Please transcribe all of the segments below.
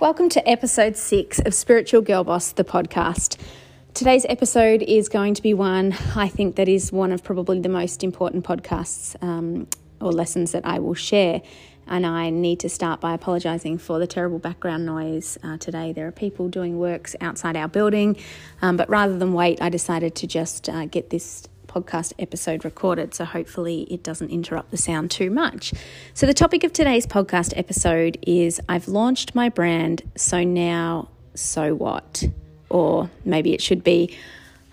Welcome to episode 6 of Spiritual Girl Boss, the podcast. Today's episode is going to be one I think that is one of probably the most important podcasts or lessons that I will share. And I need to start by apologising for the terrible background noise today. There are people doing works outside our building, but rather than wait, I decided to just get this podcast episode recorded, so hopefully it doesn't interrupt the sound too much. So the topic of today's podcast episode is I've launched my brand, so now, so what? Or maybe it should be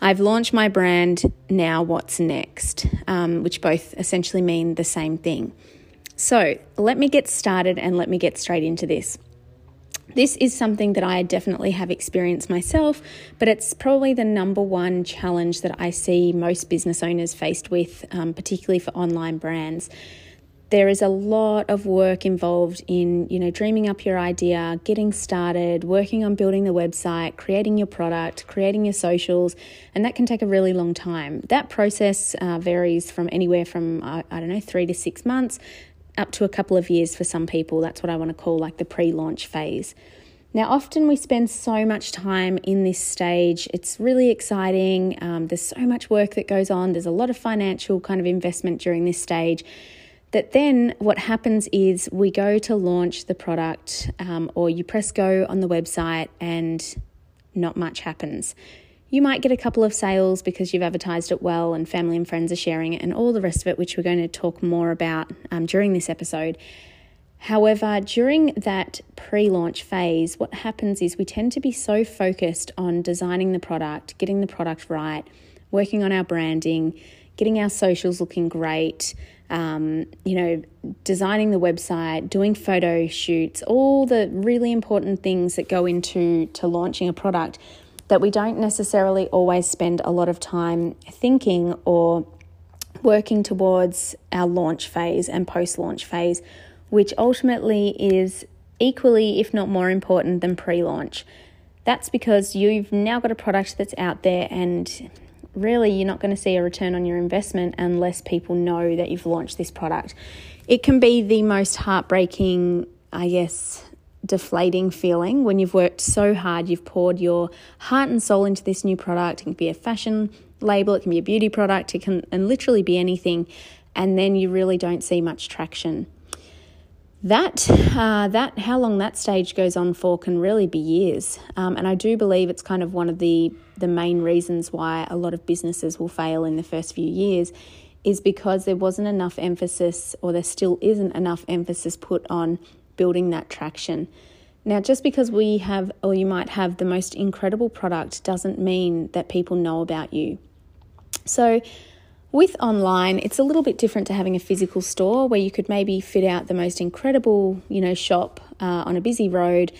I've launched my brand, now what's next? Which both essentially mean the same thing. So let me get started and let me get straight into this. This is something that I definitely have experienced myself, but it's probably the number one challenge that I see most business owners faced with, particularly for online brands. There is a lot of work involved in, dreaming up your idea, getting started, working on building the website, creating your product, creating your socials, and that can take a really long time. That process varies from anywhere from, 3 to 6 months, up to a couple of years for some people. That's what I want to call like the pre-launch phase. Now, often we spend so much time in this stage. It's really exciting. There's so much work that goes on. There's a lot of financial kind of investment during this stage that then what happens is we go to launch the product or you press go on the website and not much happens. You might get a couple of sales because you've advertised it well and family and friends are sharing it and all the rest of it, which we're going to talk more about during this episode. However, during that pre-launch phase, what happens is we tend to be so focused on designing the product, getting the product right, working on our branding, getting our socials looking great, designing the website, doing photo shoots, all the really important things that go into launching a product, that we don't necessarily always spend a lot of time thinking or working towards our launch phase and post-launch phase, which ultimately is equally, if not more important than pre-launch. That's because you've now got a product that's out there and really you're not going to see a return on your investment unless people know that you've launched this product. It can be the most heartbreaking, deflating feeling when you've worked so hard, you've poured your heart and soul into this new product. It can be a fashion label, it can be a beauty product, it can and literally be anything, and then you really don't see much traction. That how long that stage goes on for can really be years, and I do believe it's kind of one of the main reasons why a lot of businesses will fail in the first few years is because there wasn't enough emphasis, or there still isn't enough emphasis put on building that traction. Now, just because we have, or you might have, the most incredible product doesn't mean that people know about you. So with online, it's a little bit different to having a physical store where you could maybe fit out the most incredible, shop on a busy road,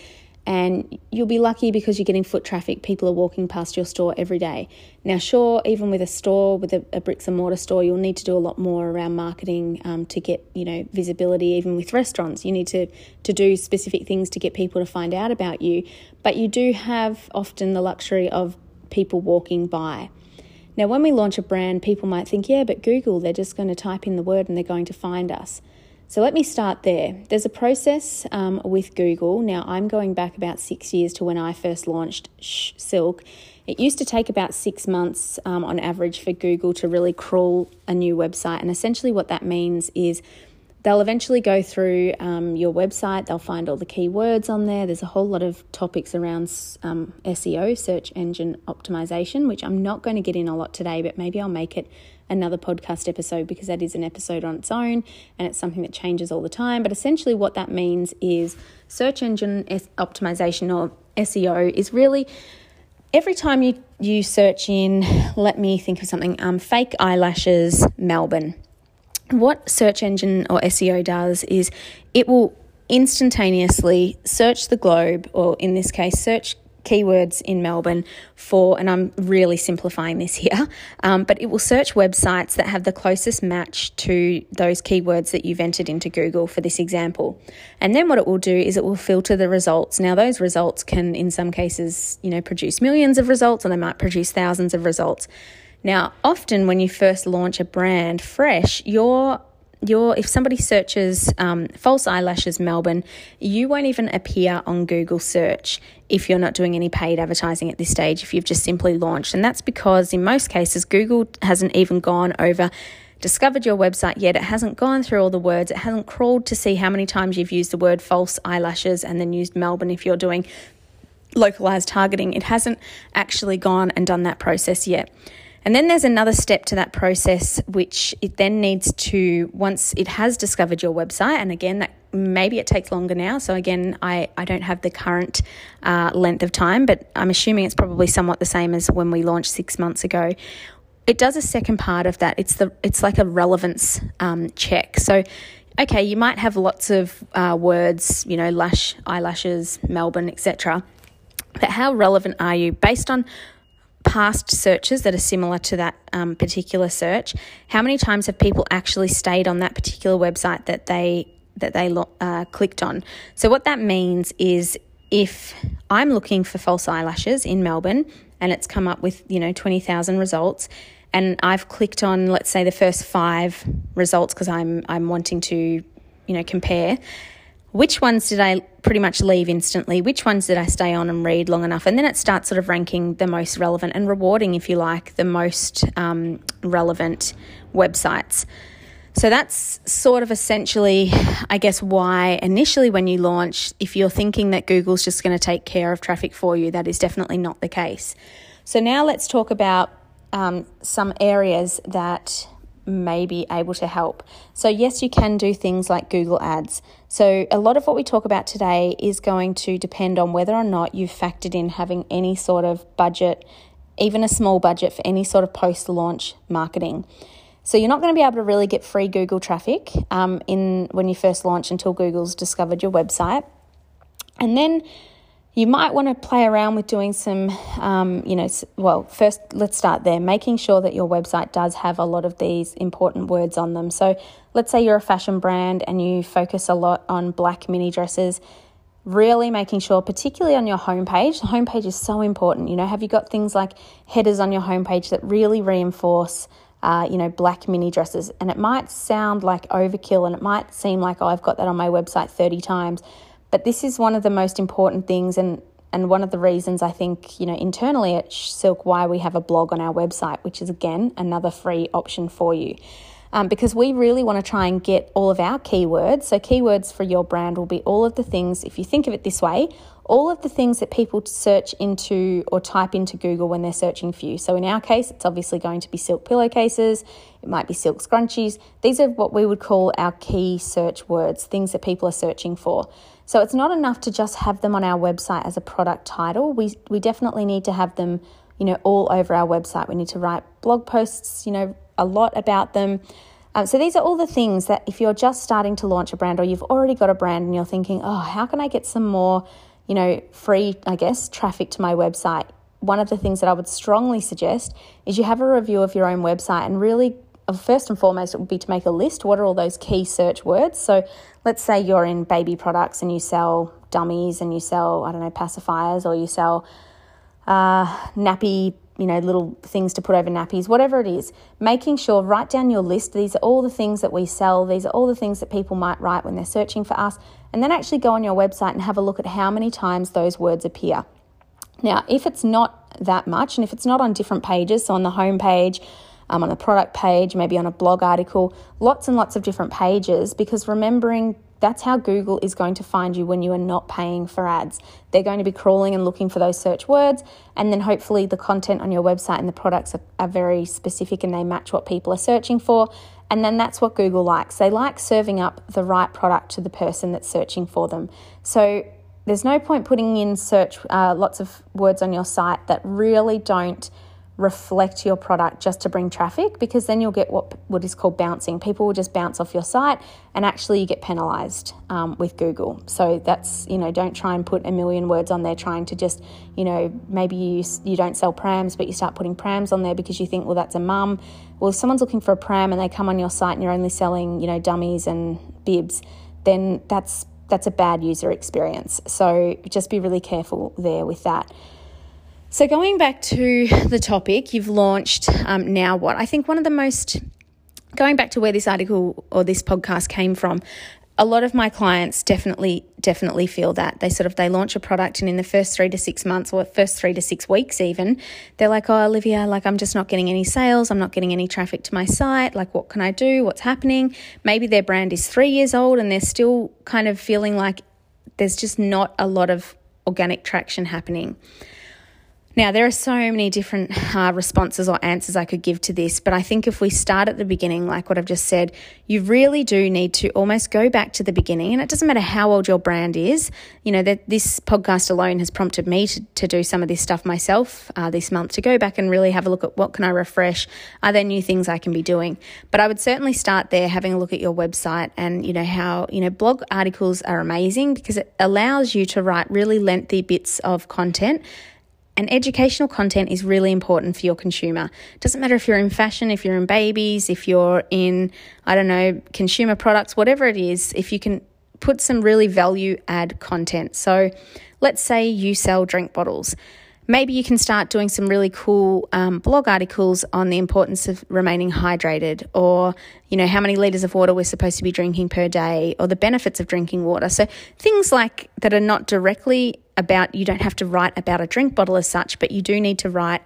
and you'll be lucky because you're getting foot traffic. People are walking past your store every day. Now, sure, even with a store, with a bricks and mortar store, you'll need to do a lot more around marketing to get, visibility. Even with restaurants, you need to do specific things to get people to find out about you. But you do have often the luxury of people walking by. Now, when we launch a brand, people might think, yeah, but Google, they're just going to type in the word and they're going to find us. So let me start there. There's a process with Google. Now, I'm going back about 6 years to when I first launched Silk. It used to take about 6 months on average for Google to really crawl a new website. And essentially what that means is they'll eventually go through your website. They'll find all the keywords on there. There's a whole lot of topics around SEO, search engine optimization, which I'm not going to get in a lot today, but maybe I'll make it another podcast episode because that is an episode on its own and it's something that changes all the time. But essentially what that means is search engine optimization, or SEO, is really every time you search in, let me think of something, fake eyelashes Melbourne. What search engine or SEO does is it will instantaneously search the globe, or in this case search keywords in Melbourne for, and I'm really simplifying this here, but it will search websites that have the closest match to those keywords that you've entered into Google for this example. And then what it will do is it will filter the results. Now, those results can, in some cases, produce millions of results, and they might produce thousands of results. Now, often when you first launch a brand fresh, your if somebody searches false eyelashes Melbourne, you won't even appear on Google search if you're not doing any paid advertising at this stage, if you've just simply launched. And that's because in most cases, Google hasn't even gone over, discovered your website yet. It hasn't gone through all the words. It hasn't crawled to see how many times you've used the word false eyelashes and then used Melbourne if you're doing localized targeting. It hasn't actually gone and done that process yet. And then there's another step to that process, which it then needs to, once it has discovered your website, and again, that maybe it takes longer now. So again, I don't have the current length of time, but I'm assuming it's probably somewhat the same as when we launched 6 months ago. It does a second part of that. It's like a relevance check. So, okay, you might have lots of words, you know, lash, eyelashes, Melbourne, etc. But how relevant are you based on past searches that are similar to that particular search? How many times have people actually stayed on that particular website that they clicked on? So what that means is, if I'm looking for false eyelashes in Melbourne and it's come up with, you know, 20,000 results, and I've clicked on, let's say, the first 5 results because I'm wanting to, you know, compare, which ones did I pretty much leave instantly? Which ones did I stay on and read long enough? And then it starts sort of ranking the most relevant and rewarding, if you like, the most relevant websites. So that's sort of essentially, I guess, why initially when you launch, if you're thinking that Google's just going to take care of traffic for you, that is definitely not the case. So now let's talk about some areas that may be able to help. So yes, you can do things like Google Ads. So a lot of what we talk about today is going to depend on whether or not you've factored in having any sort of budget, even a small budget, for any sort of post-launch marketing. So you're not going to be able to really get free Google traffic when you first launch until Google's discovered your website. And then you might want to play around with doing some, first let's start there, making sure that your website does have a lot of these important words on them. So let's say you're a fashion brand and you focus a lot on black mini dresses, really making sure, particularly on your homepage, the homepage is so important. You know, have you got things like headers on your homepage that really reinforce black mini dresses? And it might sound like overkill and it might seem like, oh, I've got that on my website 30 times. But this is one of the most important things, and one of the reasons I think, you know, internally at Silk, why we have a blog on our website, which is, again, another free option for you. Because we really want to try and get all of our keywords. So keywords for your brand will be all of the things, if you think of it this way, all of the things that people search into or type into Google when they're searching for you. So in our case, it's obviously going to be silk pillowcases. It might be silk scrunchies. These are what we would call our key search words, things that people are searching for. So it's not enough to just have them on our website as a product title. We definitely need to have them, you know, all over our website. We need to write blog posts, you know, a lot about them. So these are all the things that if you're just starting to launch a brand, or you've already got a brand and you're thinking, oh, how can I get some more, you know, free, I guess, traffic to my website? One of the things that I would strongly suggest is you have a review of your own website, and really, first and foremost, it would be to make a list. What are all those key search words? So let's say you're in baby products and you sell dummies and you sell, I don't know, pacifiers, or you sell nappy, you know, little things to put over nappies, whatever it is. Making sure, write down your list. These are all the things that we sell. These are all the things that people might write when they're searching for us. And then actually go on your website and have a look at how many times those words appear. Now, if it's not that much, and if it's not on different pages, so on the home page, on the product page, maybe on a blog article, lots and lots of different pages, because remembering that's how Google is going to find you when you are not paying for ads. They're going to be crawling and looking for those search words, and then hopefully the content on your website and the products are very specific and they match what people are searching for. And then that's what Google likes. They like serving up the right product to the person that's searching for them. So there's no point putting in search lots of words on your site that really don't reflect your product just to bring traffic, because then you'll get what is called bouncing. People will just bounce off your site, and actually you get penalized with Google. So that's, you know, don't try and put a million words on there trying to just, you know, maybe you don't sell prams, but you start putting prams on there because you think, well, that's a mum. Well, if someone's looking for a pram and they come on your site and you're only selling, you know, dummies and bibs, then that's a bad user experience. So just be really careful there with that. So going back to the topic, you've launched, now what? I think one of the most going back to where this article or this podcast came from, a lot of my clients definitely feel that. They launch a product, and in the first 3 to 6 months or first 3 to 6 weeks even, they're like, oh, Olivia, like I'm just not getting any sales. I'm not getting any traffic to my site. Like, what can I do? What's happening? Maybe their brand is 3 years old and they're still kind of feeling like there's just not a lot of organic traction happening. Now, there are so many different responses or answers I could give to this, but I think if we start at the beginning, like what I've just said, you really do need to almost go back to the beginning. And it doesn't matter how old your brand is. You know, that this podcast alone has prompted me to do some of this stuff myself this month, to go back and really have a look at what can I refresh? Are there new things I can be doing? But I would certainly start there, having a look at your website and, you know, how, you know, blog articles are amazing because it allows you to write really lengthy bits of content. And educational content is really important for your consumer. It doesn't matter if you're in fashion, if you're in babies, if you're in, I don't know, consumer products, whatever it is, if you can put some really value add content. So let's say you sell drink bottles. Maybe you can start doing some really cool blog articles on the importance of remaining hydrated, or, you know, how many litres of water we're supposed to be drinking per day, or the benefits of drinking water. So things like that are not directly about, you don't have to write about a drink bottle as such, but you do need to write,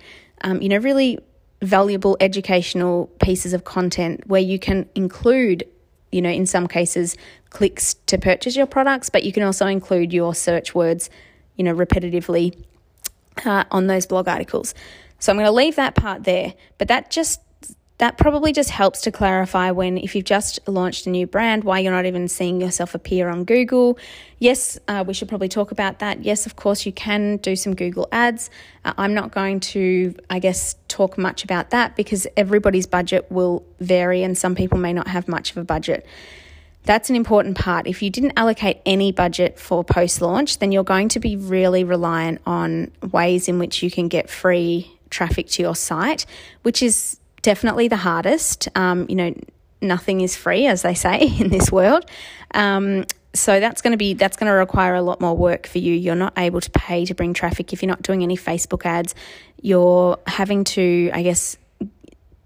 you know, really valuable educational pieces of content where you can include, you know, in some cases clicks to purchase your products, but you can also include your search words, you know, repetitively on those blog articles. So I'm going to leave that part there, but that probably just helps to clarify when, if you've just launched a new brand, why you're not even seeing yourself appear on Google. Yes, we should probably talk about that. Yes, of course, you can do some Google ads. I'm not going to, I guess, talk much about that because everybody's budget will vary and some people may not have much of a budget. That's an important part. If you didn't allocate any budget for post-launch, then you're going to be really reliant on ways in which you can get free traffic to your site, which is definitely the hardest. You know, nothing is free, as they say in this world. So that's going to require a lot more work for you. You're not able to pay to bring traffic if you're not doing any Facebook ads. You're having to, I guess,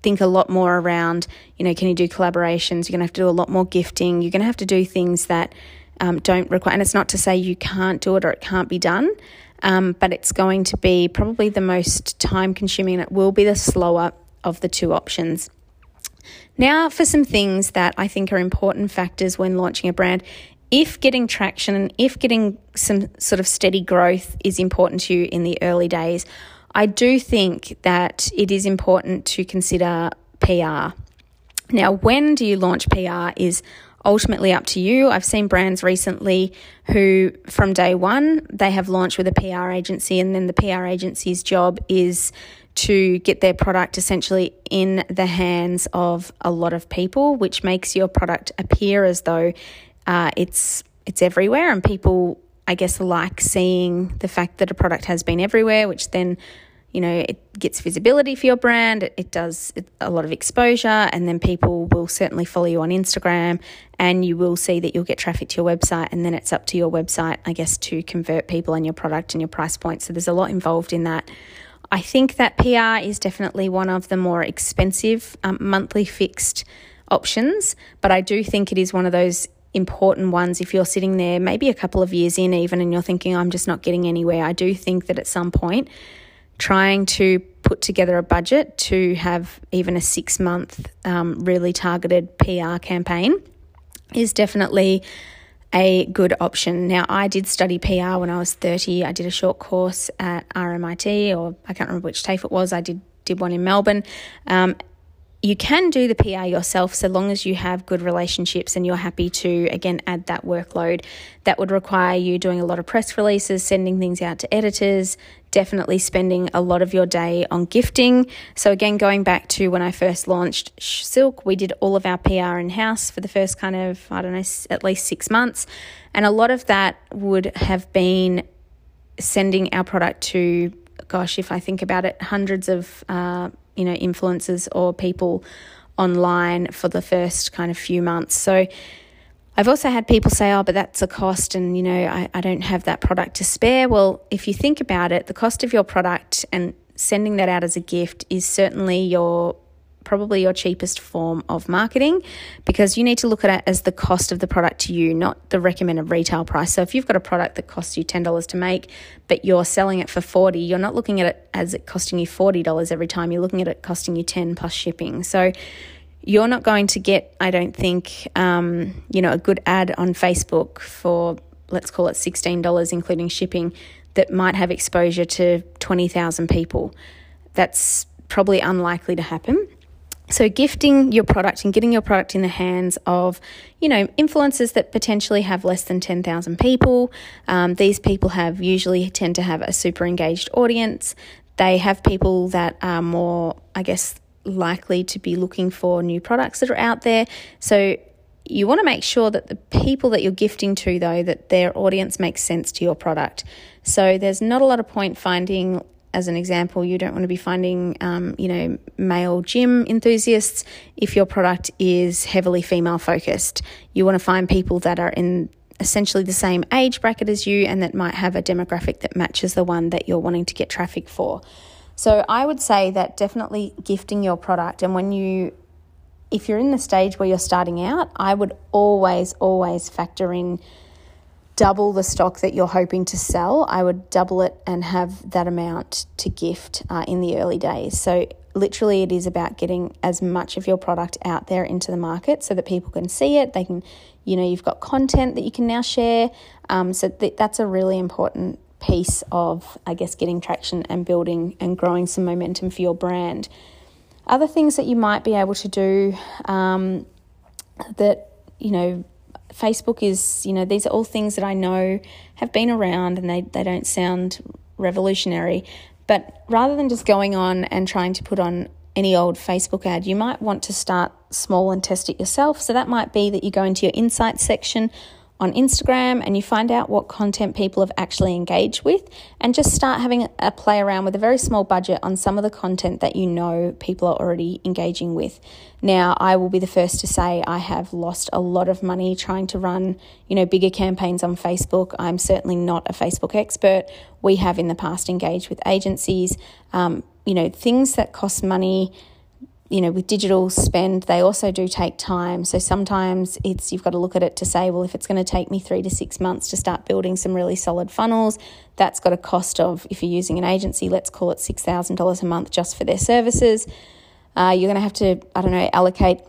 think a lot more around, you know, can you do collaborations? You're going to have to do a lot more gifting. You're going to have to do things that don't require, and it's not to say you can't do it or it can't be done, but it's going to be probably the most time consuming and it will be the slower of the two options. Now for some things that I think are important factors when launching a brand. If getting traction and if getting some sort of steady growth is important to you in the early days, I do think that it is important to consider PR. Now, when do you launch PR is ultimately up to you. I've seen brands recently who, from day one, they have launched with a PR agency, and then the PR agency's job is to get their product essentially in the hands of a lot of people, which makes your product appear as though it's everywhere, and people, I guess, like seeing the fact that a product has been everywhere, which then, you know, it gets visibility for your brand, it does a lot of exposure, and then people will certainly follow you on Instagram and you will see that you'll get traffic to your website, and then it's up to your website, I guess, to convert people and your product and your price point. So there's a lot involved in that. I think that PR is definitely one of the more expensive monthly fixed options, but I do think it is one of those important ones. If you're sitting there maybe a couple of years in even and you're thinking, I'm just not getting anywhere, I do think that at some point trying to put together a budget to have even a 6-month really targeted PR campaign is definitely a good option. Now, I did study PR when I was 30. I did a short course at RMIT, or I can't remember which TAFE it was. I did one in Melbourne. You can do the PR yourself so long as you have good relationships and you're happy to, again, add that workload. That would require you doing a lot of press releases, sending things out to editors, definitely spending a lot of your day on gifting. So again, going back to when I first launched Silk, we did all of our PR in-house for the first kind of, I don't know, at least 6 months. And a lot of that would have been sending our product to, gosh, if I think about it, hundreds of you know, influencers or people online for the first kind of few months. So I've also had people say, oh, but that's a cost and, you know, I don't have that product to spare. Well, if you think about it, the cost of your product and sending that out as a gift is certainly your probably your cheapest form of marketing, because you need to look at it as the cost of the product to you, not the recommended retail price. So if you've got a product that costs you $10 to make, but you're selling it for $40, you're not looking at it as it costing you $40 every time. You're looking at it costing you $10 plus shipping. So you're not going to get, I don't think, a good ad on Facebook for, let's call it $16, including shipping, that might have exposure to 20,000 people. That's probably unlikely to happen. So gifting your product and getting your product in the hands of, influencers that potentially have less than 10,000 people. These people usually tend to have a super engaged audience. They have people that are more, likely to be looking for new products that are out there. So you want to make sure that the people that you're gifting to, though, that their audience makes sense to your product. So there's not a lot of point finding, as an example, you don't want to be finding, male gym enthusiasts if your product is heavily female focused. You want to find people that are in essentially the same age bracket as you and that might have a demographic that matches the one that you're wanting to get traffic for. So I would say that definitely gifting your product, and if you're in the stage where you're starting out, I would always factor in double the stock that you're hoping to sell. I would double it and have that amount to gift in the early days. So literally it is about getting as much of your product out there into the market so that people can see it. They can, you've got content that you can now share. So that's a really important piece of, getting traction and building and growing some momentum for your brand. Other things that you might be able to do Facebook is, these are all things that I know have been around and they don't sound revolutionary. But rather than just going on and trying to put on any old Facebook ad, you might want to start small and test it yourself. So that might be that you go into your insights section on Instagram and you find out what content people have actually engaged with and just start having a play around with a very small budget on some of the content that people are already engaging with. Now, I will be the first to say I have lost a lot of money trying to run, bigger campaigns on Facebook. I'm certainly not a Facebook expert. We have in the past engaged with agencies, things that cost money. With digital spend, they also do take time. So sometimes you've got to look at it to say, well, if it's going to take me 3 to 6 months to start building some really solid funnels, that's got a cost of, if you're using an agency, let's call it $6,000 a month just for their services. You're going to have to, allocate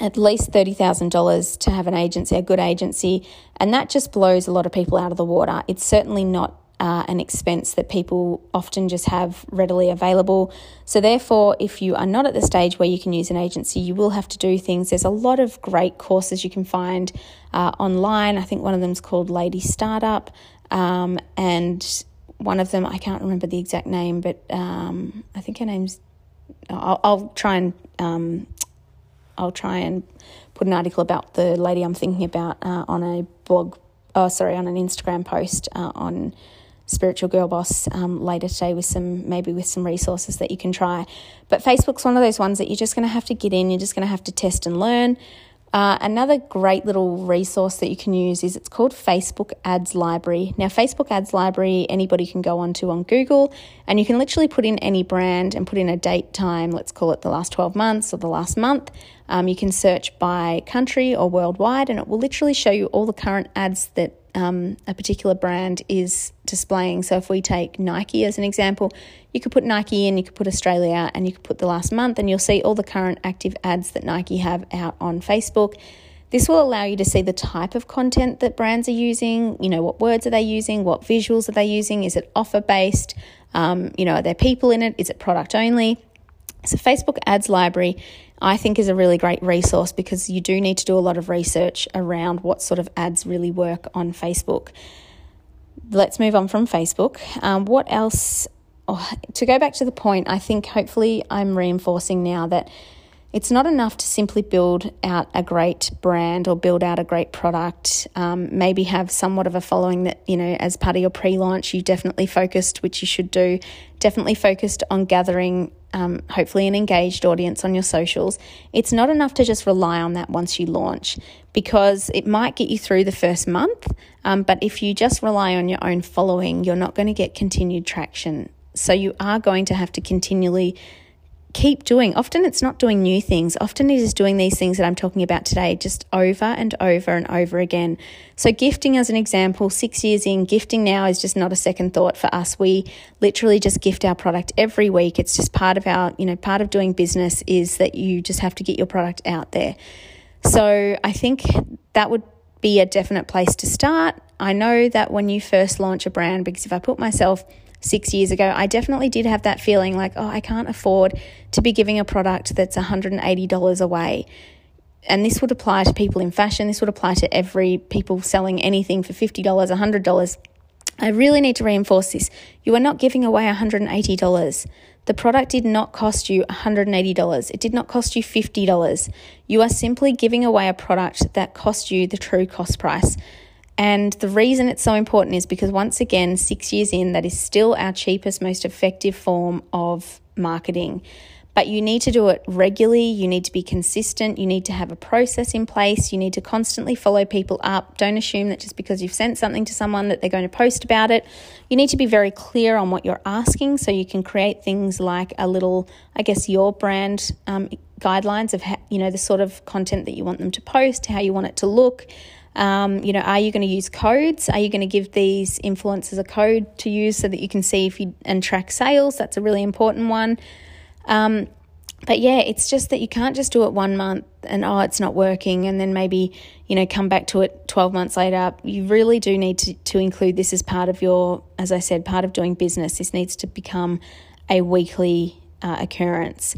at least $30,000 to have a good agency. And that just blows a lot of people out of the water. It's certainly not an expense that people often just have readily available. So therefore, if you are not at the stage where you can use an agency, you will have to do things. There's a lot of great courses you can find online. I think one of them is called Lady Startup, and one of them, I can't remember the exact name, but I think her name's, I'll try and put an article about the lady I'm thinking about on an Instagram post on Spiritual Girl Boss later today with some resources that you can try. But Facebook's one of those ones that you're just going to have to get in, you're just going to have to test and learn. Another great little resource that you can use is, it's called Facebook Ads Library. Now, Facebook Ads Library, anybody can go onto on Google, and you can literally put in any brand and put in a date, time, let's call it the last 12 months or the last month. You can search by country or worldwide, and it will literally show you all the current ads that a particular brand is displaying. So if we take Nike as an example, you could put Nike in, you could put Australia, and you could put the last month, and you'll see all the current active ads that Nike have out on Facebook. This will allow you to see the type of content that brands are using. What words are they using? What visuals are they using? Is it offer-based? Are there people in it? Is it product only? So Facebook Ads Library, I think, is a really great resource because you do need to do a lot of research around what sort of ads really work on Facebook. Let's move on from Facebook. What else? To go back to the point, I think hopefully I'm reinforcing now that it's not enough to simply build out a great brand or build out a great product, maybe have somewhat of a following that, as part of your pre-launch, you definitely focused, which you should do, definitely focused on gathering hopefully an engaged audience on your socials. It's not enough to just rely on that once you launch, because it might get you through the first month, but if you just rely on your own following, you're not going to get continued traction. So you are going to have to continually keep doing. Often it's not doing new things. Often it is doing these things that I'm talking about today just over and over and over again. So gifting, as an example, 6 years in, gifting now is just not a second thought for us. We literally just gift our product every week. It's just part of our, part of doing business is that you just have to get your product out there. So I think that would be a definite place to start. I know that when you first launch a brand, because if I put myself 6 years ago, I definitely did have that feeling like, oh, I can't afford to be giving a product that's $180 away. And this would apply to people in fashion. This would apply to every people selling anything for $50, $100. I really need to reinforce this. You are not giving away $180. The product did not cost you $180. It did not cost you $50. You are simply giving away a product that cost you the true cost price. And the reason it's so important is because, once again, 6 years in, that is still our cheapest, most effective form of marketing. But you need to do it regularly. You need to be consistent. You need to have a process in place. You need to constantly follow people up. Don't assume that just because you've sent something to someone that they're going to post about it. You need to be very clear on what you're asking, so you can create things like a little, your brand guidelines of, the sort of content that you want them to post, how you want it to look. Are you going to use codes? Are you going to give these influencers a code to use so that you can see if you and track sales? That's a really important one. But yeah, it's just that you can't just do it 1 month and, oh, it's not working, and then maybe, come back to it 12 months later. You really do need to include this as part of your, as I said, part of doing business. This needs to become a weekly occurrence.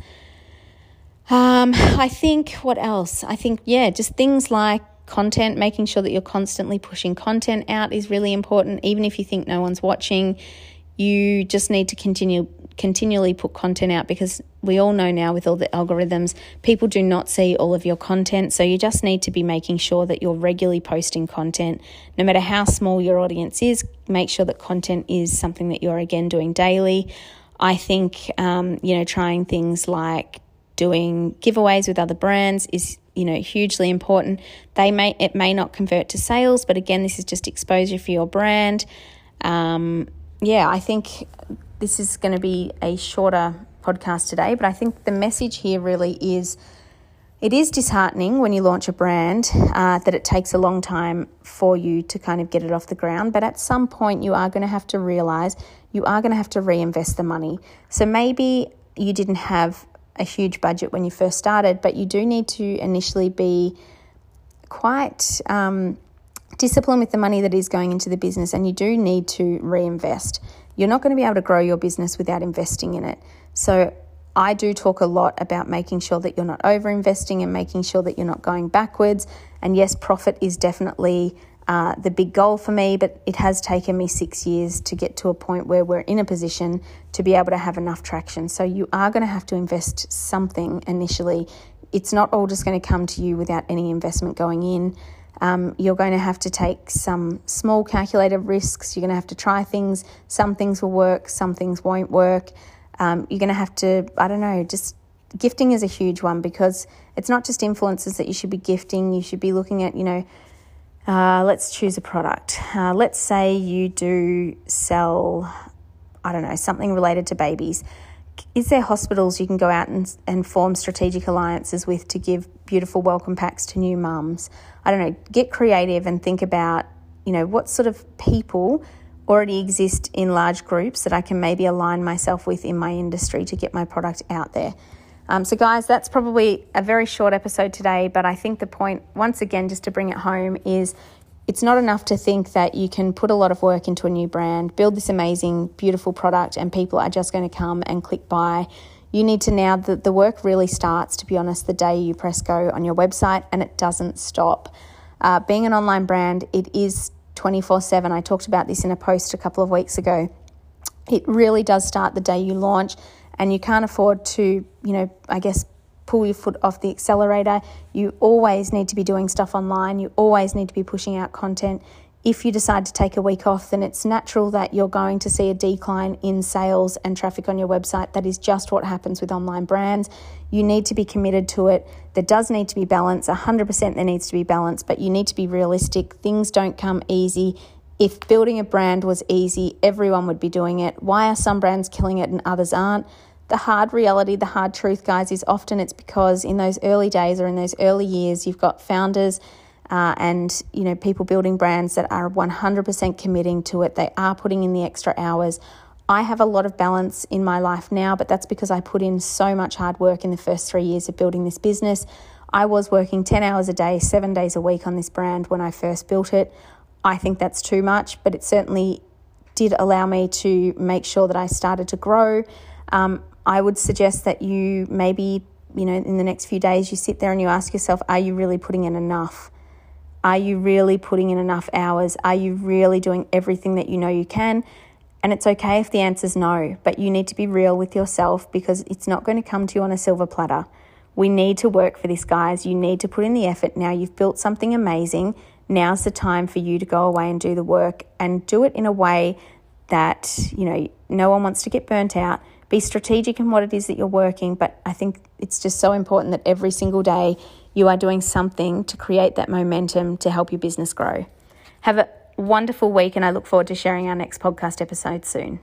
I think, what else? Just things like content, making sure that you're constantly pushing content out is really important. Even if you think no one's watching, you just need to continually put content out, because we all know now with all the algorithms, people do not see all of your content. So you just need to be making sure that you're regularly posting content. No matter how small your audience is, make sure that content is something that you're, again, doing daily. I think, trying things like doing giveaways with other brands is hugely important. It may not convert to sales, but again, this is just exposure for your brand. I think this is going to be a shorter podcast today, but I think the message here really is, it is disheartening when you launch a brand that it takes a long time for you to kind of get it off the ground. But at some point you are going to have to realise you are going to have to reinvest the money. So maybe you didn't have a huge budget when you first started, but you do need to initially be quite disciplined with the money that is going into the business, and you do need to reinvest. You're not going to be able to grow your business without investing in it. So I do talk a lot about making sure that you're not over-investing and making sure that you're not going backwards. And yes, profit is definitely the big goal for me, but it has taken me 6 years to get to a point where we're in a position to be able to have enough traction. So you are going to have to invest something initially. It's not all just going to come to you without any investment going in. You're going to have to take some small calculated risks. You're going to have to try things. Some things will work, some things won't work. You're going to have to, gifting is a huge one, because it's not just influencers that you should be gifting. You should be looking at, let's choose a product. Let's say you do sell, something related to babies. Is there hospitals you can go out and form strategic alliances with to give beautiful welcome packs to new mums? Get creative and think about, what sort of people already exist in large groups that I can maybe align myself with in my industry to get my product out there. So guys, that's probably a very short episode today, but I think the point, once again, just to bring it home, is it's not enough to think that you can put a lot of work into a new brand, build this amazing, beautiful product, and people are just going to come and click buy. You need to now, the work really starts, to be honest, the day you press go on your website, and it doesn't stop. Being an online brand, it is 24/7. I talked about this in a post a couple of weeks ago. It really does start the day you launch. And you can't afford to, pull your foot off the accelerator. You always need to be doing stuff online. You always need to be pushing out content. If you decide to take a week off, then it's natural that you're going to see a decline in sales and traffic on your website. That is just what happens with online brands. You need to be committed to it. There does need to be balance. 100% there needs to be balance, but you need to be realistic. Things don't come easy. If building a brand was easy, everyone would be doing it. Why are some brands killing it and others aren't? The hard reality, the hard truth, guys, is often it's because in those early days or in those early years, you've got founders and, you know, people building brands that are 100% committing to it. They are putting in the extra hours. I have a lot of balance in my life now, but that's because I put in so much hard work in the first 3 years of building this business. I was working 10 hours a day, 7 days a week on this brand when I first built it. I think that's too much, but it certainly did allow me to make sure that I started to grow. I would suggest that you maybe, you know, in the next few days, you sit there and you ask yourself, are you really putting in enough? Are you really putting in enough hours? Are you really doing everything that you know you can? And it's okay if the answer's no, but you need to be real with yourself because it's not going to come to you on a silver platter. We need to work for this, guys. You need to put in the effort. Now you've built something amazing. Now's the time for you to go away and do the work and do it in a way that, you know, no one wants to get burnt out. Be strategic in what it is that you're working. But I think it's just so important that every single day you are doing something to create that momentum to help your business grow. Have a wonderful week and I look forward to sharing our next podcast episode soon.